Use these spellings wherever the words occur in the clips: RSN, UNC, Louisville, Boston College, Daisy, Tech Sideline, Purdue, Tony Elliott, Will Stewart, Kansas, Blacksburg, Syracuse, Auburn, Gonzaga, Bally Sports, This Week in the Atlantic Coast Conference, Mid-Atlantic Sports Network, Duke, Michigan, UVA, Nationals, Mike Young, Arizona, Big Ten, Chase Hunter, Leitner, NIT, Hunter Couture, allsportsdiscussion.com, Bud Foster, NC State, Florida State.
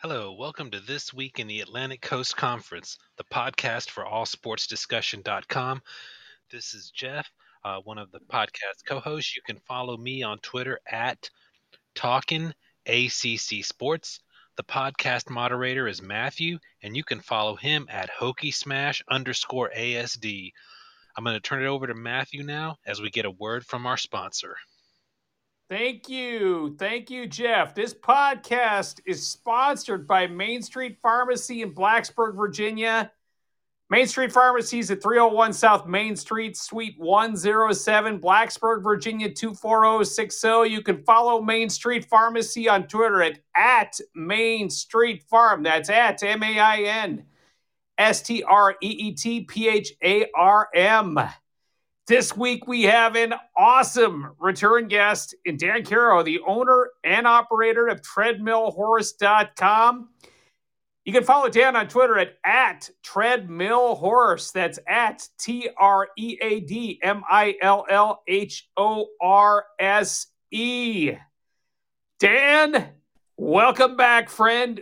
Hello, welcome to This Week in the Atlantic Coast Conference, the podcast for allsportsdiscussion.com. This is Jeff, one of the podcast co-hosts. You can follow me on Twitter at TalkinACCSports. The podcast moderator is Matthew, and you can follow him at HokiSmash_ASD. I'm going to turn it over to Matthew now as we get a word from our sponsor. Thank you, Jeff. This podcast is sponsored by Main Street Pharmacy in Blacksburg, Virginia. Main Street Pharmacy is at 301 South Main Street, Suite 107, Blacksburg, Virginia 24060. You can follow Main Street Pharmacy on Twitter at Main Street Farm. That's at MainStreetPharm. This week, we have an awesome return guest in Dan Caro, the owner and operator of treadmillhorse.com. You can follow Dan on Twitter at treadmillhorse. That's at TREADMILLHORSE. Dan, welcome back, friend.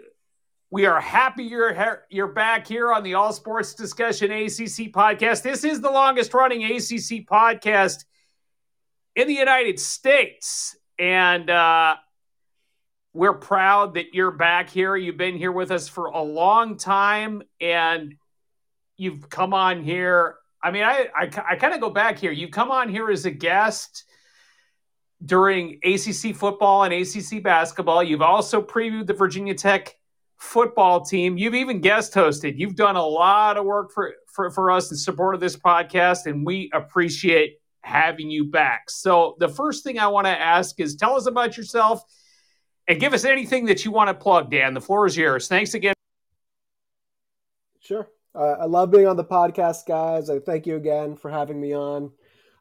We are happy you're back here on the All Sports Discussion ACC podcast. This is the longest-running ACC podcast in the United States, and we're proud that you're back here. You've been here with us for a long time, and you've come on here. I mean, I kind of go back here. You've come on here as a guest during ACC football and ACC basketball. You've also previewed the Virginia Tech football team. You've even guest hosted. You've done a lot of work for us in support of this podcast, and we appreciate having you back. So the first thing I want to ask is tell us about yourself and give us anything that you want to plug, Dan. The floor is yours. Thanks again. Sure. I love being on the podcast, guys. I thank you again for having me on.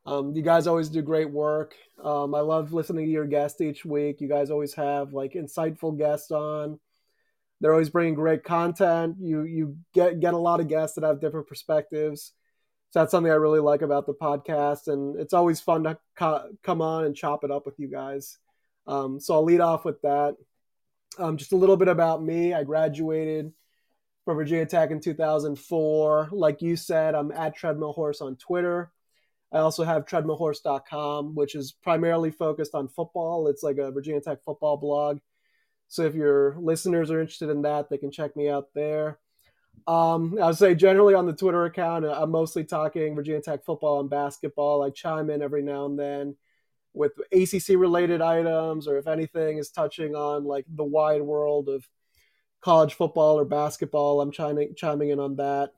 You guys always do great work. I love listening to your guests each week. You guys always have like insightful guests on. They're always bringing great content. You get a lot of guests that have different perspectives. So that's something I really like about the podcast. And it's always fun to come on and chop it up with you guys. So I'll lead off with that. Just a little bit about me. I graduated from Virginia Tech in 2004. Like you said, I'm at treadmillhorse on Twitter. I also have treadmillhorse.com, which is primarily focused on football. It's like a Virginia Tech football blog. So if your listeners are interested in that, they can check me out there. I would say generally on the Twitter account, I'm mostly talking Virginia Tech football and basketball. I chime in every now and then with ACC-related items, or if anything is touching on like the wide world of college football or basketball, I'm chiming in on that.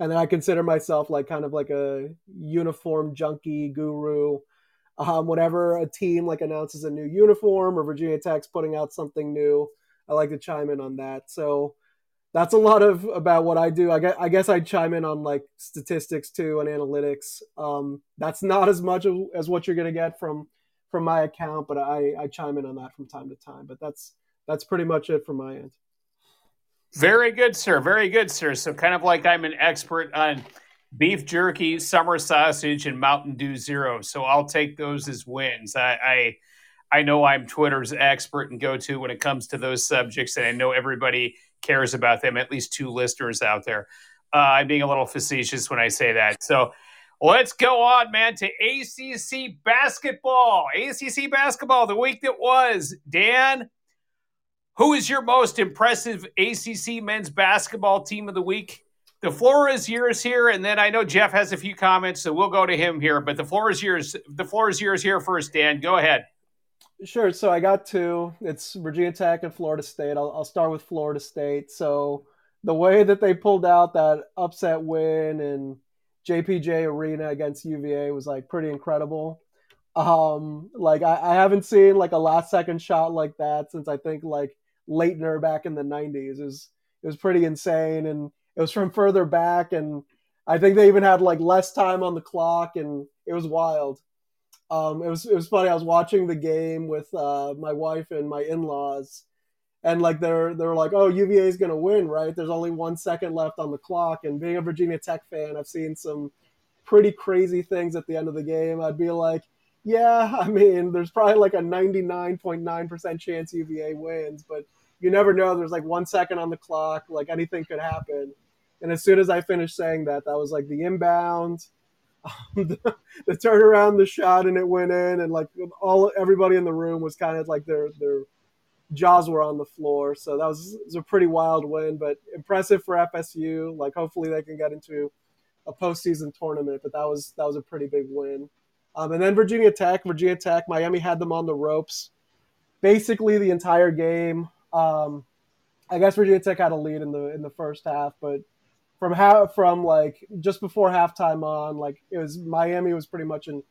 And then I consider myself like kind of like a uniform junkie guru. Whenever a team like announces a new uniform or Virginia Tech's putting out something new, I like to chime in on that. So that's a lot of about what I do. I guess I chime in on like statistics too and analytics. That's not as much as what you're going to get from my account, but I chime in on that from time to time. But that's pretty much it from my end. Very good, sir. Very good, sir. So kind of like I'm an expert on beef jerky, summer sausage, and Mountain Dew Zero. So I'll take those as wins. I know I'm Twitter's expert and go-to when it comes to those subjects, and I know everybody cares about them, at least two listeners out there. I'm being a little facetious when I say that. So let's go on, man, to ACC basketball. ACC basketball, the week that was. Dan, who is your most impressive ACC men's basketball team of the week? The floor is yours here, and then I know Jeff has a few comments, so we'll go to him here. But the floor is yours. The floor is yours here first, Dan. Go ahead. Sure. So I got two. It's Virginia Tech and Florida State. I'll start with Florida State. So the way that they pulled out that upset win in JPJ Arena against UVA was like pretty incredible. Like I haven't seen like a last-second shot like that since I think like Leitner back in the 90s. It was pretty insane, and it was from further back, and I think they even had like less time on the clock, and it was wild. It was funny. I was watching the game with my wife and my in-laws, and like they're like, "Oh, UVA is gonna win, right? There's only 1 second left on the clock." And being a Virginia Tech fan, I've seen some pretty crazy things at the end of the game. I'd be like, "Yeah, I mean, there's probably like a 99.9% chance UVA wins, but." you never know. There's like 1 second on the clock, like anything could happen. And as soon as I finished saying that, that was like the inbound, the turnaround, the shot, and it went in. And like everybody in the room was kind of like their jaws were on the floor. So that was a pretty wild win, but impressive for FSU. Like hopefully they can get into a postseason tournament, but that was a pretty big win. And then Virginia Tech, Miami had them on the ropes basically the entire game. I guess Virginia Tech had a lead in the first half, but from like just before halftime on, like it was Miami was pretty much in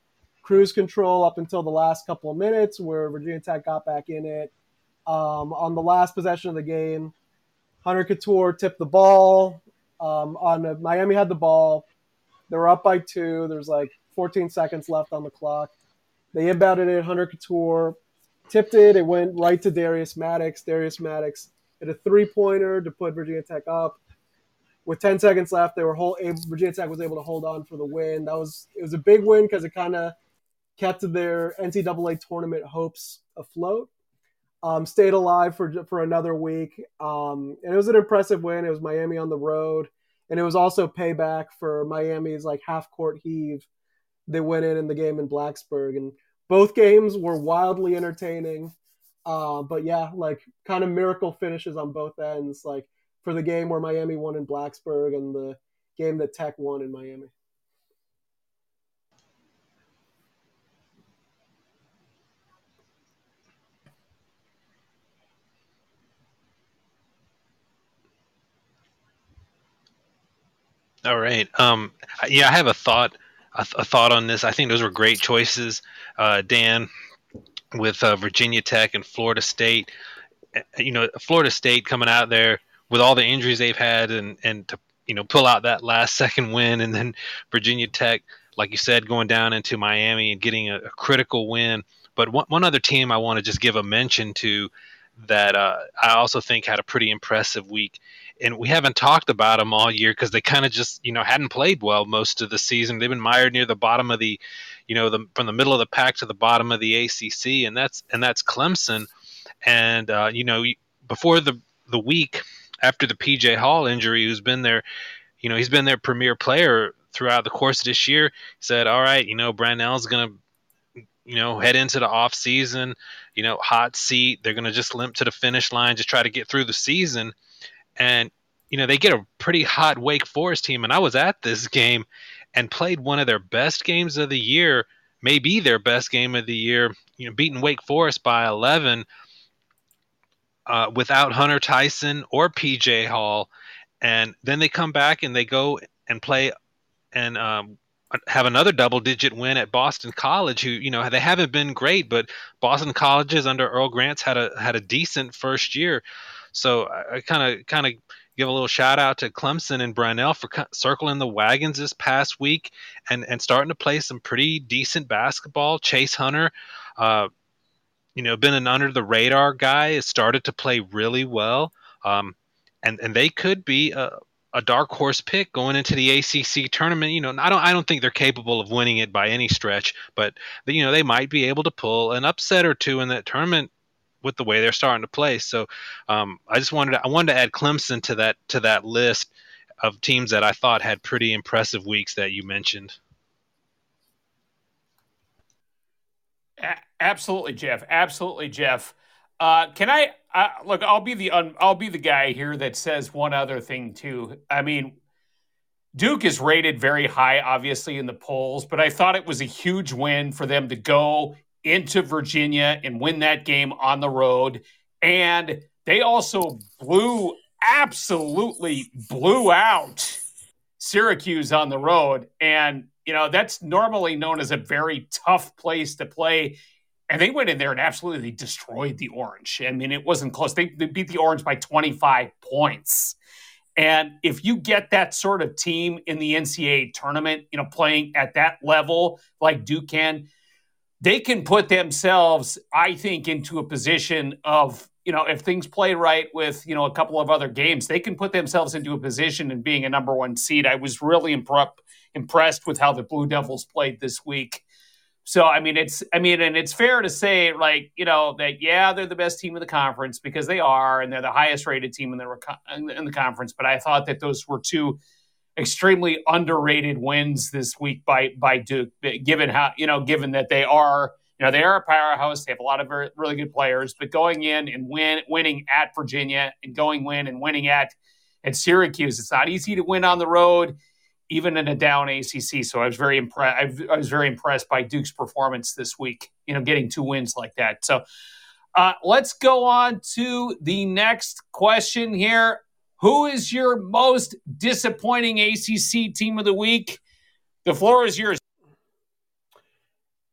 cruise control up until the last couple of minutes where Virginia Tech got back in it. On the last possession of the game, Hunter Couture tipped the ball. Miami had the ball. They were up by two. There's like 14 seconds left on the clock. They inbounded it. Hunter Couture tipped it. It went right to Darius Maddox. Darius Maddox hit a three-pointer to put Virginia Tech up. With 10 seconds left, Virginia Tech was able to hold on for the win. It was a big win because it kind of kept their NCAA tournament hopes afloat. Stayed alive for another week. And it was an impressive win. It was Miami on the road. And it was also payback for Miami's like half-court heave. They went in the game in Blacksburg. And both games were wildly entertaining. But yeah, like kind of miracle finishes on both ends. Like for the game where Miami won in Blacksburg and the game that Tech won in Miami. All right. Yeah, I have a thought on this. I think those were great choices, Dan, with Virginia Tech and Florida State. You know, Florida State coming out there with all the injuries they've had and to, you know, pull out that last second win. And then Virginia Tech, like you said, going down into Miami and getting a critical win. But one other team I want to just give a mention to that I also think had a pretty impressive week. And we haven't talked about them all year because they kind of just, you know, hadn't played well most of the season. They've been mired near the bottom of the, you know, from the middle of the pack to the bottom of the ACC, and that's Clemson. And you know, before the week after the PJ Hall injury, who's been their, you know, he's been their premier player throughout the course of this year, said, all right, you know, Brownell's gonna, you know, head into the off season, you know, hot seat. They're gonna just limp to the finish line, just try to get through the season. And, you know, they get a pretty hot Wake Forest team. And I was at this game and played one of their best games of the year, maybe their best game of the year, you know, beating Wake Forest by 11 without Hunter Tyson or PJ Hall. And then they come back and they go and play and have another double-digit win at Boston College, who, you know, they haven't been great, but Boston College's under Earl Grant's had a decent first year. So I kind of give a little shout out to Clemson and Brownell for circling the wagons this past week and starting to play some pretty decent basketball. Chase Hunter, you know, been an under the radar guy, has started to play really well, and they could be a dark horse pick going into the ACC tournament. You know, I don't think they're capable of winning it by any stretch, but you know they might be able to pull an upset or two in that tournament with the way they're starting to play. So I wanted to add Clemson to that list of teams that I thought had pretty impressive weeks that you mentioned. Absolutely, Jeff. Can I look? I'll be the guy here that says one other thing too. I mean, Duke is rated very high, obviously, in the polls, but I thought it was a huge win for them to go into Virginia and win that game on the road. And they also absolutely blew out Syracuse on the road. And, you know, that's normally known as a very tough place to play. And they went in there and absolutely destroyed the Orange. I mean, it wasn't close. They beat the Orange by 25 points. And if you get that sort of team in the NCAA tournament, you know, playing at that level like Duke can, they can put themselves, I think, into a position of, you know, if things play right with, you know, a couple of other games, they can put themselves into a position in being a number one seed. I was really impressed with how the Blue Devils played this week. So, I mean, it's fair to say, like, you know, that, yeah, they're the best team in the conference because they are, and they're the highest rated team in the conference. But I thought that those were two extremely underrated wins this week by Duke, given that they are, you know, they are a powerhouse. They have a lot of really good players, but going in and winning at Virginia and winning at Syracuse, it's not easy to win on the road, even in a down ACC. So I was very impressed. I was very impressed by Duke's performance this week, you know, getting two wins like that. So let's go on to the next question here. Who is your most disappointing ACC team of the week? The floor is yours.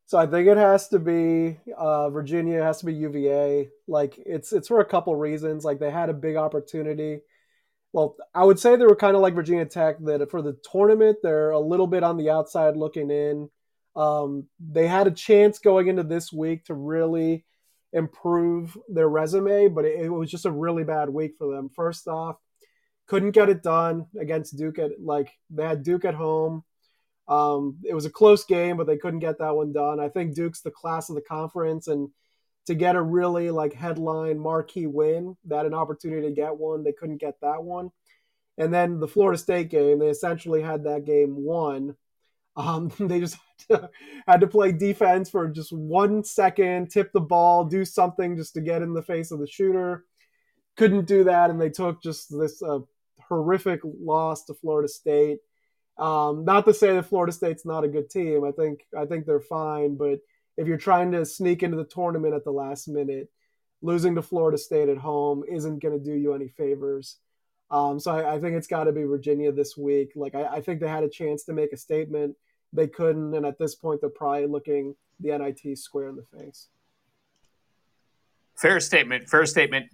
So I think it has to be Virginia. It has to be UVA. Like, it's for a couple reasons. Like, they had a big opportunity. Well, I would say they were kind of like Virginia Tech, that for the tournament, they're a little bit on the outside looking in. They had a chance going into this week to really improve their resume, but it was just a really bad week for them. First off, couldn't get it done against Duke. They had Duke at home. It was a close game, but they couldn't get that one done. I think Duke's the class of the conference, and to get a really headline marquee win, that an opportunity to get one, they couldn't get that one. And then the Florida State game, they essentially had that game won. They just had to play defense for just 1 second, tip the ball, do something just to get in the face of the shooter. Couldn't do that, and they took just this horrific loss to Florida State. Not to say that Florida State's not a good team. I think they're fine, but if you're trying to sneak into the tournament at the last minute, losing to Florida State at home isn't going to do you any favors. So I think it's got to be Virginia this week. I think they had a chance to make a statement. They couldn't, and at this point, they're probably looking the NIT square in the face. Fair statement.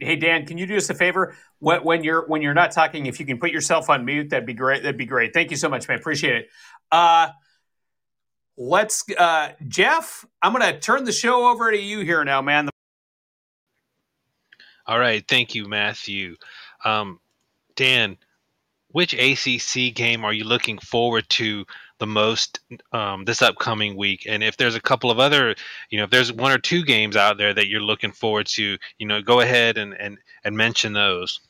Hey, Dan, can you do us a favor? When you're not talking, if you can put yourself on mute, that'd be great. Thank you so much, man. Appreciate it. Let's Jeff, I'm going to turn the show over to you here now, man. All right. Thank you, Matthew. Dan, which ACC game are you looking forward to the most this upcoming week? And if there's a couple of other, if there's one or two games out there that you're looking forward to, go ahead and mention those.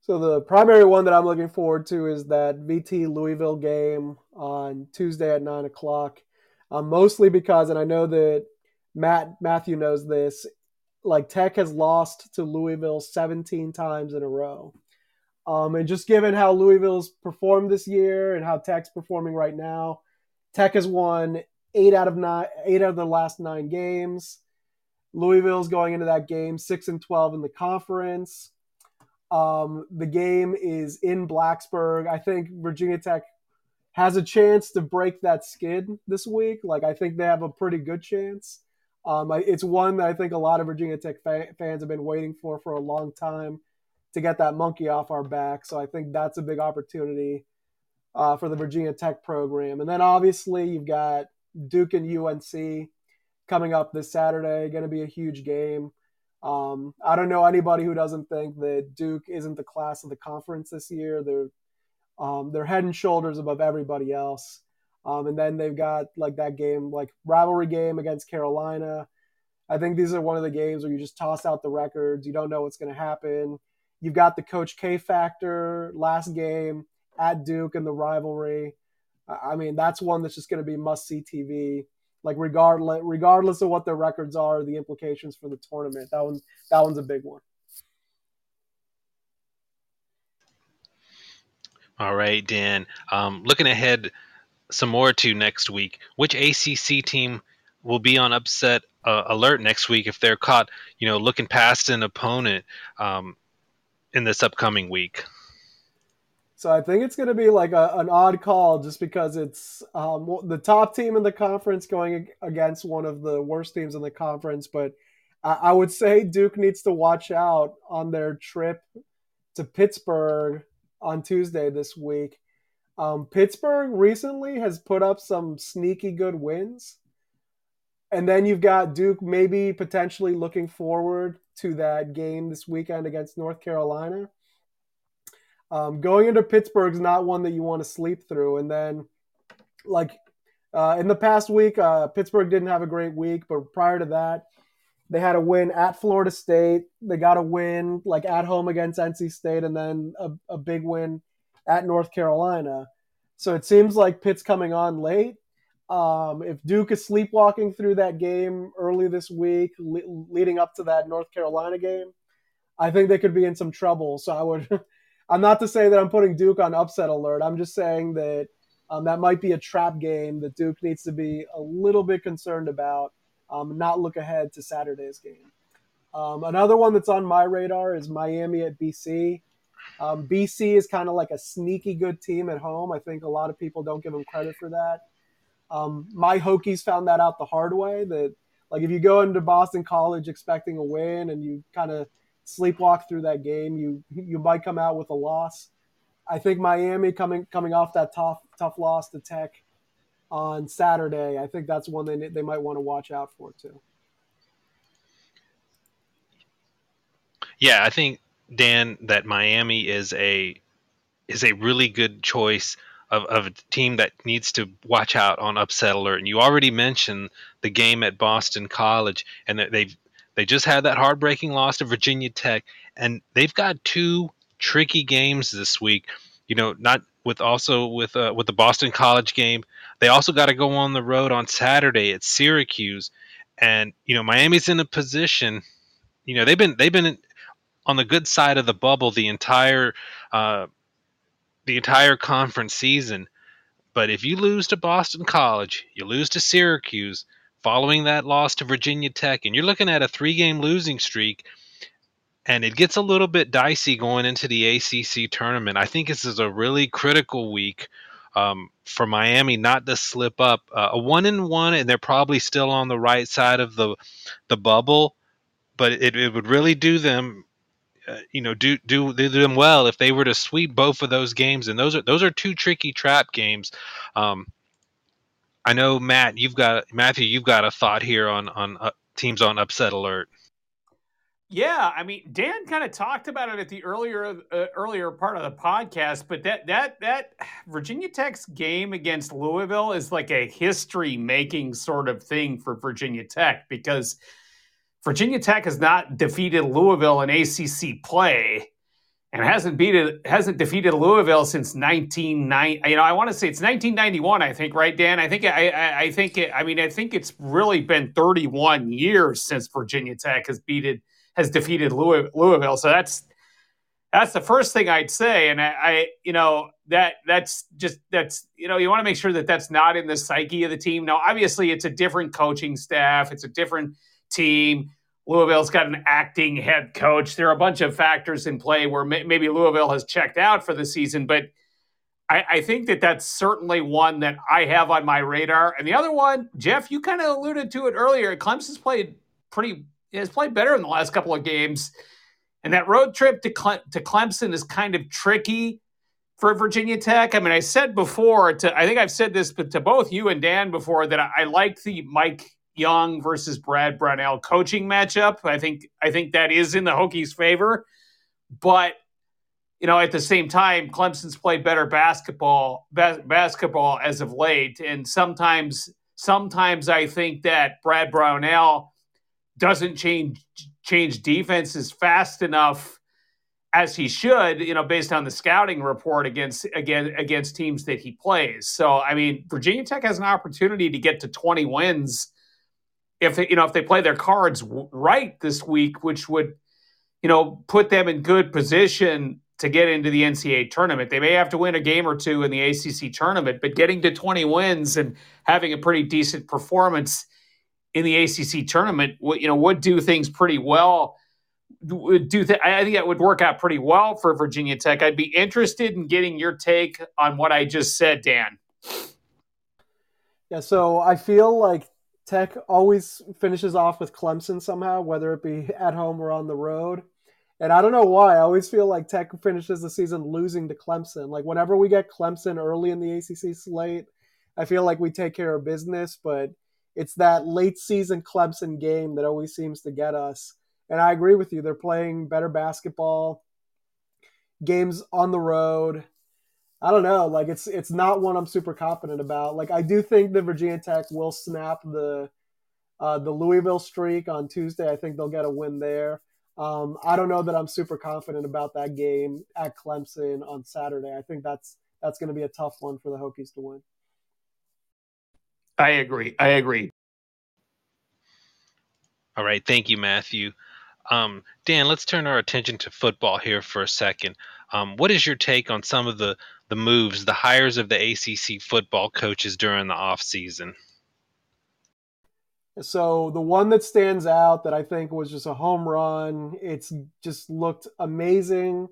So the primary one that I'm looking forward to is that VT Louisville game on Tuesday at 9 o'clock, mostly because, and I know that Matthew knows this, Tech has lost to Louisville 17 times in a row. And just given how Louisville's performed this year and how Tech's performing right now, Tech has won eight out of the last 9 games. Louisville's going into that game 6-12 in the conference. The game is in Blacksburg. I think Virginia Tech has a chance to break that skid this week. I think they have a pretty good chance. It's one that I think a lot of Virginia Tech fans have been waiting for a long time to get that monkey off our back. So I think that's a big opportunity for the Virginia Tech program. And then obviously you've got Duke and UNC coming up this Saturday, going to be a huge game. I don't know anybody who doesn't think that Duke isn't the class of the conference this year. They're head and shoulders above everybody else. And then they've got that game, rivalry game against Carolina. I think these are one of the games where you just toss out the records. You don't know what's going to happen. You've got the Coach K factor, last game at Duke and the rivalry. I mean, that's one that's just going to be must-see TV. Regardless of what their records are, the implications for the tournament, that one's a big one. All right, Dan. Looking ahead, some more to next week. Which ACC team will be on upset alert next week if they're caught, looking past an opponent in this upcoming week? So I think it's going to be an odd call just because it's the top team in the conference going against one of the worst teams in the conference. But I would say Duke needs to watch out on their trip to Pittsburgh on Tuesday this week. Pittsburgh recently has put up some sneaky good wins. And then you've got Duke maybe potentially looking forward to that game this weekend against North Carolina. Going into Pittsburgh's not one that you want to sleep through. And then In the past week, Pittsburgh didn't have a great week, but prior to that, they had a win at Florida State. They got a win like at home against NC State, and then a big win at North Carolina. So it seems like Pitt's coming on late. If Duke is sleepwalking through that game early this week, leading up to that North Carolina game, I think they could be in some trouble. So I would, I'm not to say that I'm putting Duke on upset alert. I'm just saying that that might be a trap game that Duke needs to be a little bit concerned about. Not look ahead to Saturday's game. Another one that's on my radar is Miami at BC. BC is kind of like a sneaky good team at home. I think a lot of people don't give them credit for that. My Hokies found that out the hard way, that like if you go into Boston College expecting a win and you kind of sleepwalk through that game, you might come out with a loss. I think Miami coming off that tough loss to Tech on Saturday, I think that's one they might want to watch out for too. Yeah, I think, Dan, that Miami is a really good choice of a team that needs to watch out on upset alert. And you already mentioned the game at Boston College, and they just had that heartbreaking loss to Virginia Tech, and they've got two tricky games this week. You know, not with also with the Boston College game. They also got to go on the road on Saturday at Syracuse, and you know Miami's in a position. You know they've been on the good side of the bubble the entire conference season, but if you lose to Boston College, you lose to Syracuse following that loss to Virginia Tech, and you're looking at a 3-game losing streak. And it gets a little bit dicey going into the ACC tournament. I think this is a really critical week for Miami not to slip up. A 1-1, and they're probably still on the right side of the bubble. But it would really do them, do them well if they were to sweep both of those games. And those are two tricky trap games. I know Matthew, you've got a thought here on teams on upset alert. Yeah, I mean, Dan kind of talked about it at the earlier part of the podcast, but that Virginia Tech's game against Louisville is like a history-making sort of thing for Virginia Tech, because Virginia Tech has not defeated Louisville in ACC play and hasn't defeated Louisville since 1990. I want to say it's 1991. I think, right, Dan? I think it's really been 31 years since Virginia Tech has defeated Louisville. So that's the first thing I'd say. And that's you want to make sure that that's not in the psyche of the team. Now, obviously it's a different coaching staff. It's a different team. Louisville's got an acting head coach. There are a bunch of factors in play where maybe Louisville has checked out for the season, but I think that's certainly one that I have on my radar. And the other one, Jeff, you kind of alluded to it earlier. Clemson's has played better in the last couple of games. And that road trip to Clemson is kind of tricky for Virginia Tech. I mean, I said before, I think I've said this to both you and Dan before, that I like the Mike Young versus Brad Brownell coaching matchup. I think that is in the Hokies' favor. But, at the same time, Clemson's played better basketball as of late. And sometimes I think that Brad Brownell doesn't change defenses fast enough as he should, based on the scouting report against teams that he plays. So, I mean, Virginia Tech has an opportunity to get to 20 wins if they play their cards right this week, which would, put them in good position to get into the NCAA tournament. They may have to win a game or two in the ACC tournament, but getting to 20 wins and having a pretty decent performance in the ACC tournament, would do things pretty well. I think that would work out pretty well for Virginia Tech. I'd be interested in getting your take on what I just said, Dan. Yeah, so I feel like Tech always finishes off with Clemson somehow, whether it be at home or on the road. And I don't know why. I always feel like Tech finishes the season losing to Clemson. Like whenever we get Clemson early in the ACC slate, I feel like we take care of business, but it's that late season Clemson game that always seems to get us. And I agree with you. They're playing better basketball, games on the road. I don't know. Like, it's not one I'm super confident about. Like, I do think that Virginia Tech will snap the Louisville streak on Tuesday. I think they'll get a win there. I don't know that I'm super confident about that game at Clemson on Saturday. I think that's going to be a tough one for the Hokies to win. I agree. All right. Thank you, Matthew. Dan, let's turn our attention to football here for a second. What is your take on some of the moves, the hires of the ACC football coaches during the offseason? So the one that stands out that I think was just a home run, it's just looked amazing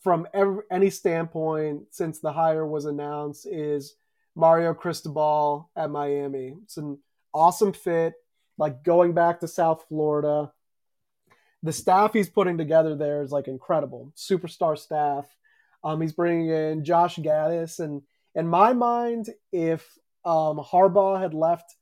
from any standpoint since the hire was announced, is Mario Cristobal at Miami. It's an awesome fit, like going back to South Florida. The staff he's putting together there is like incredible, superstar staff. He's bringing in Josh Gattis. And in my mind, if Harbaugh had left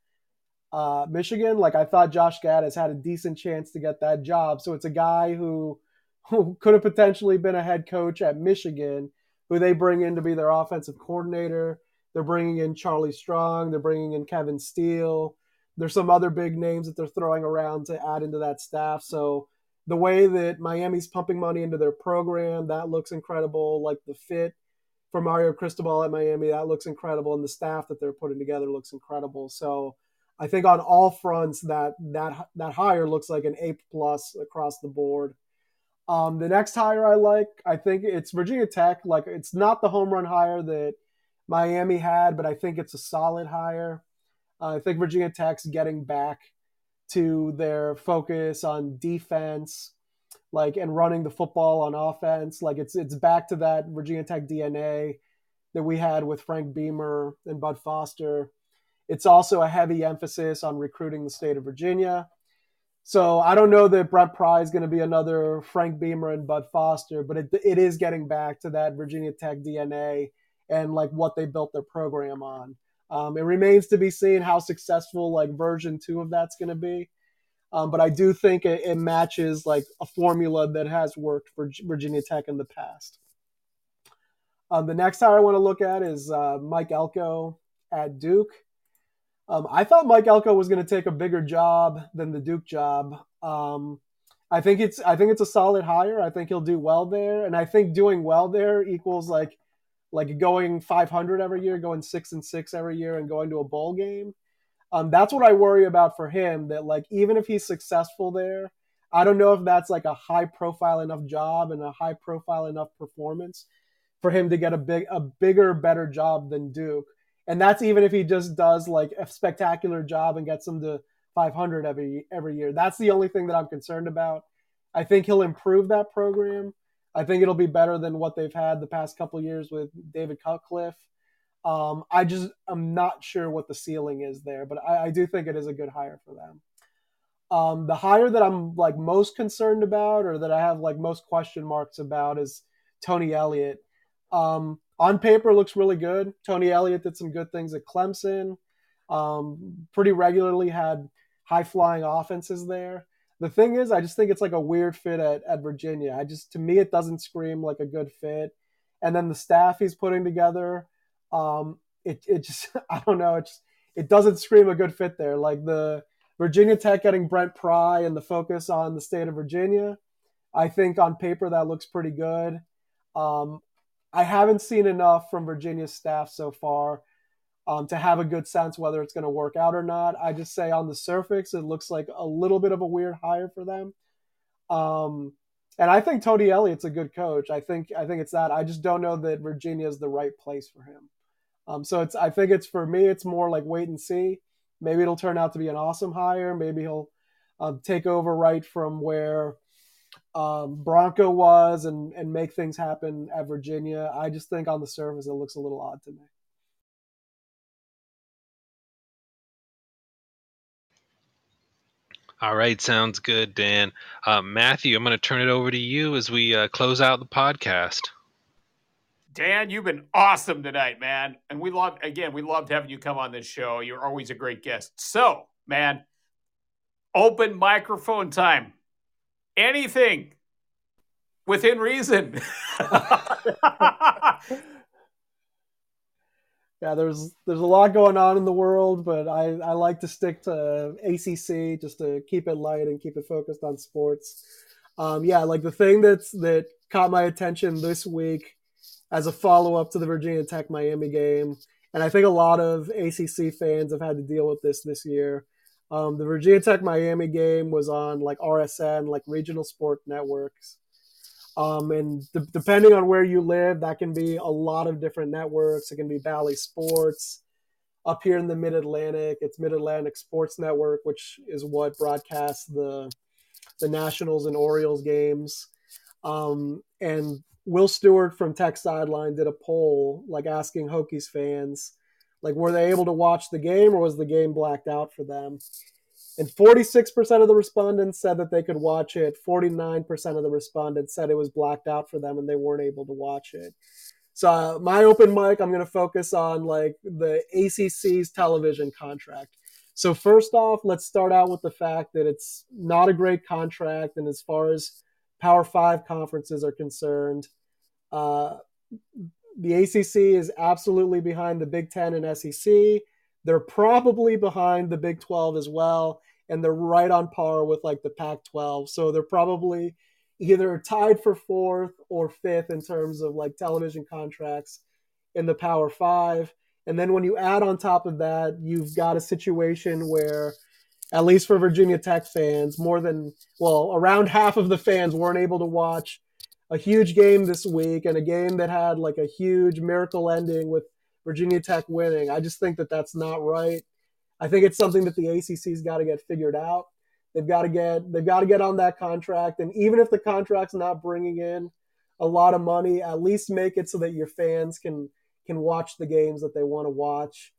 Michigan, like I thought Josh Gattis had a decent chance to get that job. So it's a guy who could have potentially been a head coach at Michigan, who they bring in to be their offensive coordinator. They're bringing in Charlie Strong. They're bringing in Kevin Steele. There's some other big names that they're throwing around to add into that staff. So the way that Miami's pumping money into their program, that looks incredible. Like the fit for Mario Cristobal at Miami, that looks incredible. And the staff that they're putting together looks incredible. So I think on all fronts that hire looks like an A+ across the board. The next hire I think it's Virginia Tech. Like, it's not the home run hire that Miami had, but I think it's a solid hire. I think Virginia Tech's getting back to their focus on defense, like, and running the football on offense. Like, it's back to that Virginia Tech DNA that we had with Frank Beamer and Bud Foster. It's also a heavy emphasis on recruiting the state of Virginia. So I don't know that Brent Pry is going to be another Frank Beamer and Bud Foster, but it is getting back to that Virginia Tech DNA and like what they built their program on. It remains to be seen how successful like version 2 of that's going to be. But I do think it matches like a formula that has worked for Virginia Tech in the past. The next hire I want to look at is Mike Elko at Duke. I thought Mike Elko was going to take a bigger job than the Duke job. I think it's a solid hire. I think he'll do well there. And I think doing well there equals like going 500 every year, going 6-6 every year, and going to a bowl game. That's what I worry about for him, that like, even if he's successful there, I don't know if that's like a high profile enough job and a high profile enough performance for him to get a bigger, better job than Duke. And that's even if he just does like a spectacular job and gets him to 500 every year. That's the only thing that I'm concerned about. I think he'll improve that program. I think it'll be better than what they've had the past couple of years with David Cutcliffe. I'm not sure what the ceiling is there, but I do think it is a good hire for them. The hire that I'm like most concerned about, or that I have like most question marks about, is Tony Elliott. On paper, it looks really good. Tony Elliott did some good things at Clemson. Pretty regularly had high-flying offenses there. The thing is, I just think it's like a weird fit at Virginia. To me, it doesn't scream like a good fit. And then the staff he's putting together, I don't know. It doesn't scream a good fit there. Like the Virginia Tech getting Brent Pry and the focus on the state of Virginia, I think on paper that looks pretty good. I haven't seen enough from Virginia's staff so far to have a good sense whether it's going to work out or not. I just say on the surface, it looks like a little bit of a weird hire for them. And I think Tony Elliott's a good coach. I think it's that. I just don't know that Virginia is the right place for him. So for me, it's more like wait and see. Maybe it'll turn out to be an awesome hire. Maybe he'll take over right from where Bronco was and make things happen at Virginia. I just think on the surface it looks a little odd to me. All right, sounds good, Dan. Matthew, I'm going to turn it over to you as we close out the podcast. Dan, you've been awesome tonight, man. And we loved having you come on this show. You're always a great guest. So, man, open microphone time. Anything within reason. yeah, there's a lot going on in the world, but I like to stick to ACC just to keep it light and keep it focused on sports. Like the thing that caught my attention this week as a follow-up to the Virginia Tech Miami game, and I think a lot of ACC fans have had to deal with this year. The Virginia Tech Miami game was on like RSN, like regional sport networks. And depending on where you live, that can be a lot of different networks. It can be Bally Sports. Up here in the Mid-Atlantic, it's Mid-Atlantic Sports Network, which is what broadcasts the Nationals and Orioles games. And Will Stewart from Tech Sideline did a poll, like asking Hokies fans, like, were they able to watch the game or was the game blacked out for them? And 46% of the respondents said that they could watch it. 49% of the respondents said it was blacked out for them and they weren't able to watch it. So my open mic, I'm going to focus on like the ACC's television contract. So first off, let's start out with the fact that it's not a great contract. And as far as Power 5 conferences are concerned, the ACC is absolutely behind the Big Ten and SEC. They're probably behind the Big 12 as well, and they're right on par with like the Pac-12. So they're probably either tied for fourth or fifth in terms of like television contracts in the Power 5. And then when you add on top of that, you've got a situation where, at least for Virginia Tech fans, around half of the fans weren't able to watch a huge game this week, and a game that had like a huge miracle ending with Virginia Tech winning. I just think that that's not right. I think it's something that the ACC's got to get figured out. They've got to get on that contract. And even if the contract's not bringing in a lot of money, at least make it so that your fans can watch the games that they want to watch.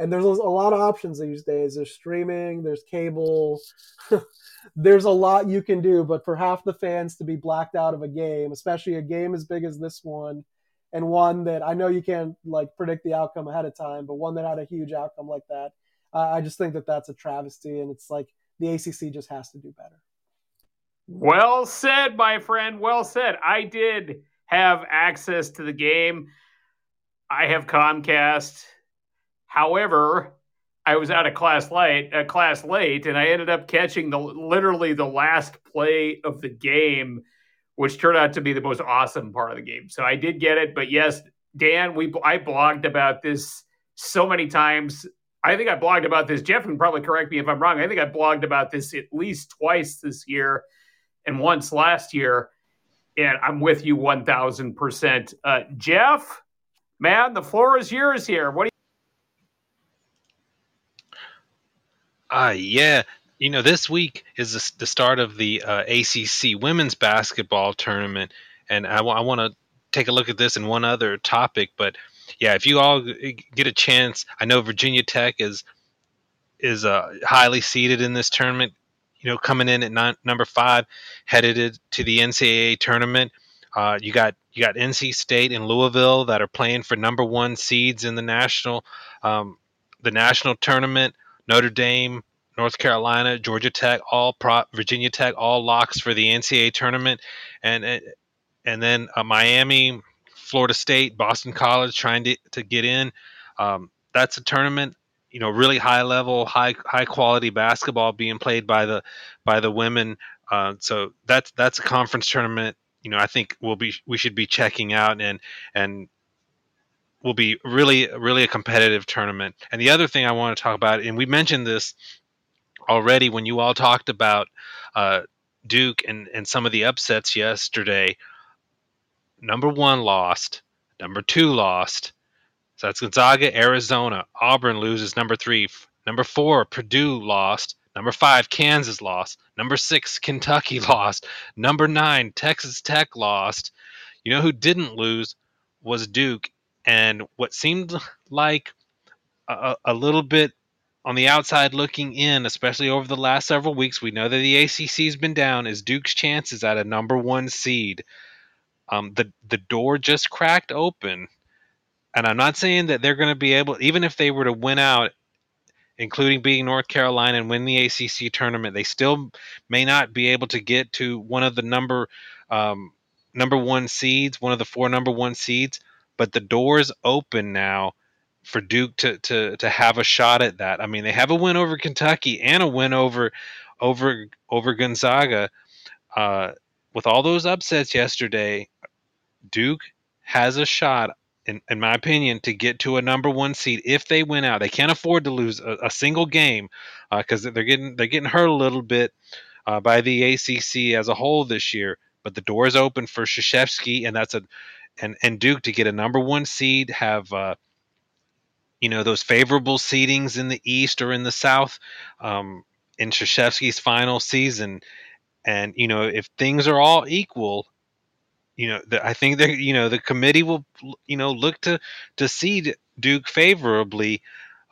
And there's a lot of options these days. There's streaming, there's cable. There's a lot you can do, but for half the fans to be blacked out of a game, especially a game as big as this one, and one that I know you can't like predict the outcome ahead of time, but one that had a huge outcome like that, I just think that that's a travesty, and it's like the ACC just has to do better. Well said, my friend. Well said. I did have access to the game. I have Comcast. However, I was out of class late, and I ended up catching literally the last play of the game, which turned out to be the most awesome part of the game. So I did get it. But yes, Dan, I blogged about this so many times. I think I blogged about this. Jeff can probably correct me if I'm wrong. I think I blogged about this at least twice this year and once last year. And I'm with you 1,000%. Jeff, man, the floor is yours here. What do you... You know, this week is the start of the ACC women's basketball tournament, and I want to take a look at this and one other topic. But yeah, if you all get a chance, I know Virginia Tech is highly seeded in this tournament. You know, coming in at number 5, headed to the NCAA tournament. You got NC State and Louisville that are playing for number 1 seeds in the national tournament. Notre Dame, North Carolina, Georgia Tech, Virginia Tech, all locks for the NCAA tournament, and then Miami, Florida State, Boston College trying to get in. That's a tournament, you know, really high level, high quality basketball being played by the women. So that's a conference tournament, you know, I think we should be checking out, and will be really a competitive tournament. And the other thing I want to talk about, and we mentioned this already when you all talked about Duke and some of the upsets yesterday. Number 1 lost, number 2 lost. So that's Gonzaga, Arizona. Auburn loses. Number 3, number 4, Purdue lost. Number 5, Kansas lost. Number 6, Kentucky lost. Number 9, Texas Tech lost. You know who didn't lose was Duke, and what seemed like a little bit on the outside looking in, especially over the last several weeks, we know that the ACC has been down, is Duke's chances at a number 1 seed. The door just cracked open. And I'm not saying that they're going to be able, even if they were to win out, including beating North Carolina and win the ACC tournament, they still may not be able to get to one of the number one seeds, one of the 4 number 1 seeds. But the door is open now for Duke to have a shot at that. I mean, they have a win over Kentucky and a win over Gonzaga. With all those upsets yesterday, Duke has a shot, in my opinion, to get to a number one seed if they win out. They can't afford to lose a single game because they're getting hurt a little bit by the ACC as a whole this year. But the door is open for Krzyzewski, and and Duke to get a number one seed, have those favorable seedings in the East or in the South in Krzyzewski's final season. And if things are all equal, I think that the committee will look to seed Duke favorably,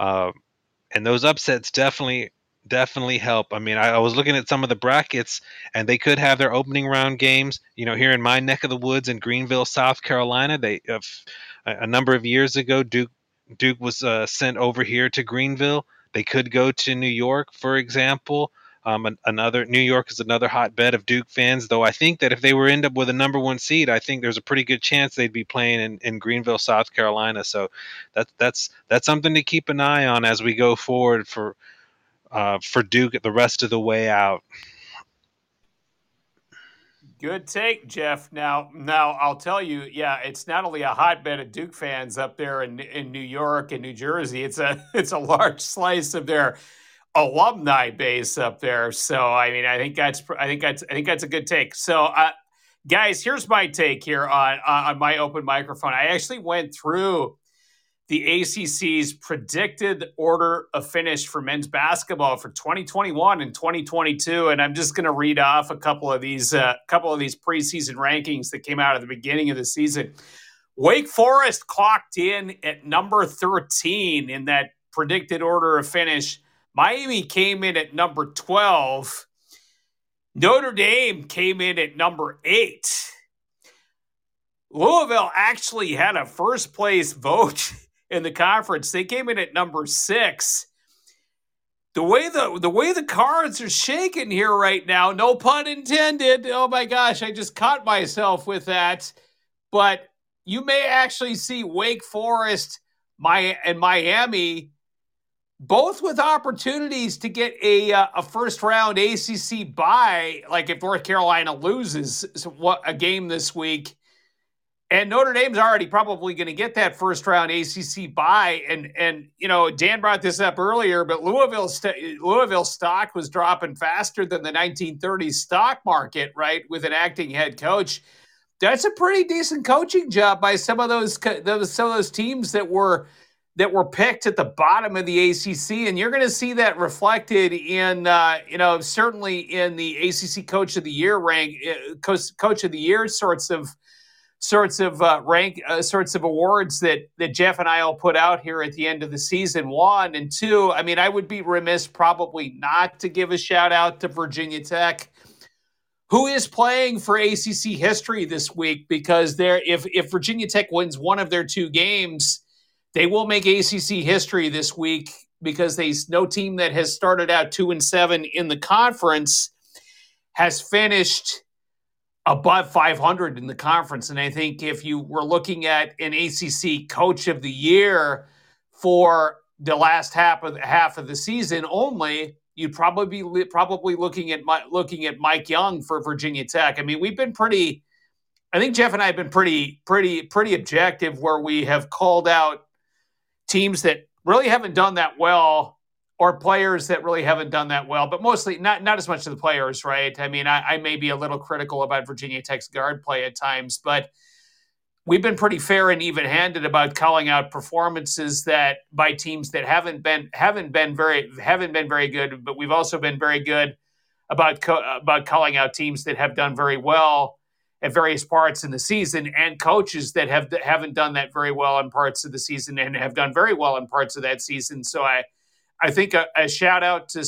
and those upsets definitely help. I mean, I was looking at some of the brackets, and they could have their opening round games. Here in my neck of the woods in Greenville, South Carolina, they a number of years ago, Duke was sent over here to Greenville. They could go to New York, for example. New York is another hotbed of Duke fans, though I think that if they were end up with a number one seed, I think there's a pretty good chance they'd be playing in Greenville, South Carolina. So that's something to keep an eye on as we go forward for Duke the rest of the way out. Good take, Jeff. Now I'll tell you, yeah, it's not only a hotbed of Duke fans up there in New York and New Jersey. It's a large slice of their alumni base up there. So I mean, I think that's a good take. So guys, here's my take here on my open microphone. I actually went through the ACC's predicted order of finish for men's basketball for 2021 and 2022, and I'm just going to read off a couple of these preseason rankings that came out at the beginning of the season. Wake Forest clocked in at number 13 in that predicted order of finish. Miami came in at number 12. Notre Dame came in at number 8. Louisville actually had a first place vote in the conference. They came in at number 6. The way the cards are shaking here right now, no pun intended. Oh my gosh, I just caught myself with that. But you may actually see Wake Forest, and Miami, both with opportunities to get a first-round ACC bye, like if North Carolina loses a game this week. And Notre Dame's already probably going to get that first-round ACC bye. And Dan brought this up earlier, but Louisville stock was dropping faster than the 1930s stock market, right, with an acting head coach. That's a pretty decent coaching job by some of those teams that were picked at the bottom of the ACC, and you're going to see that reflected in, certainly in the ACC Coach of the Year rank, Coach of the Year sorts of awards that Jeff and I will put out here at the end of the season. 1 and 2. I mean, I would be remiss probably not to give a shout out to Virginia Tech, who is playing for ACC history this week, because if Virginia Tech wins one of their 2 games, they will make ACC history this week, because no team that has started out 2-7 in the conference has finished above 500 in the conference. And I think if you were looking at an ACC Coach of the Year for the last half of the season only, you'd probably be looking at Mike Young for Virginia Tech. I mean, Jeff and I have been pretty objective, where we have called out teams that really haven't done that well, or players that really haven't done that well, but mostly not as much to the players, right? I mean, I may be a little critical about Virginia Tech's guard play at times, but we've been pretty fair and even-handed about calling out performances that by teams that haven't been very good. But we've also been very good about calling out teams that have done very well at various parts in the season, and coaches that haven't done that very well in parts of the season and have done very well in parts of that season. So I think a shout out to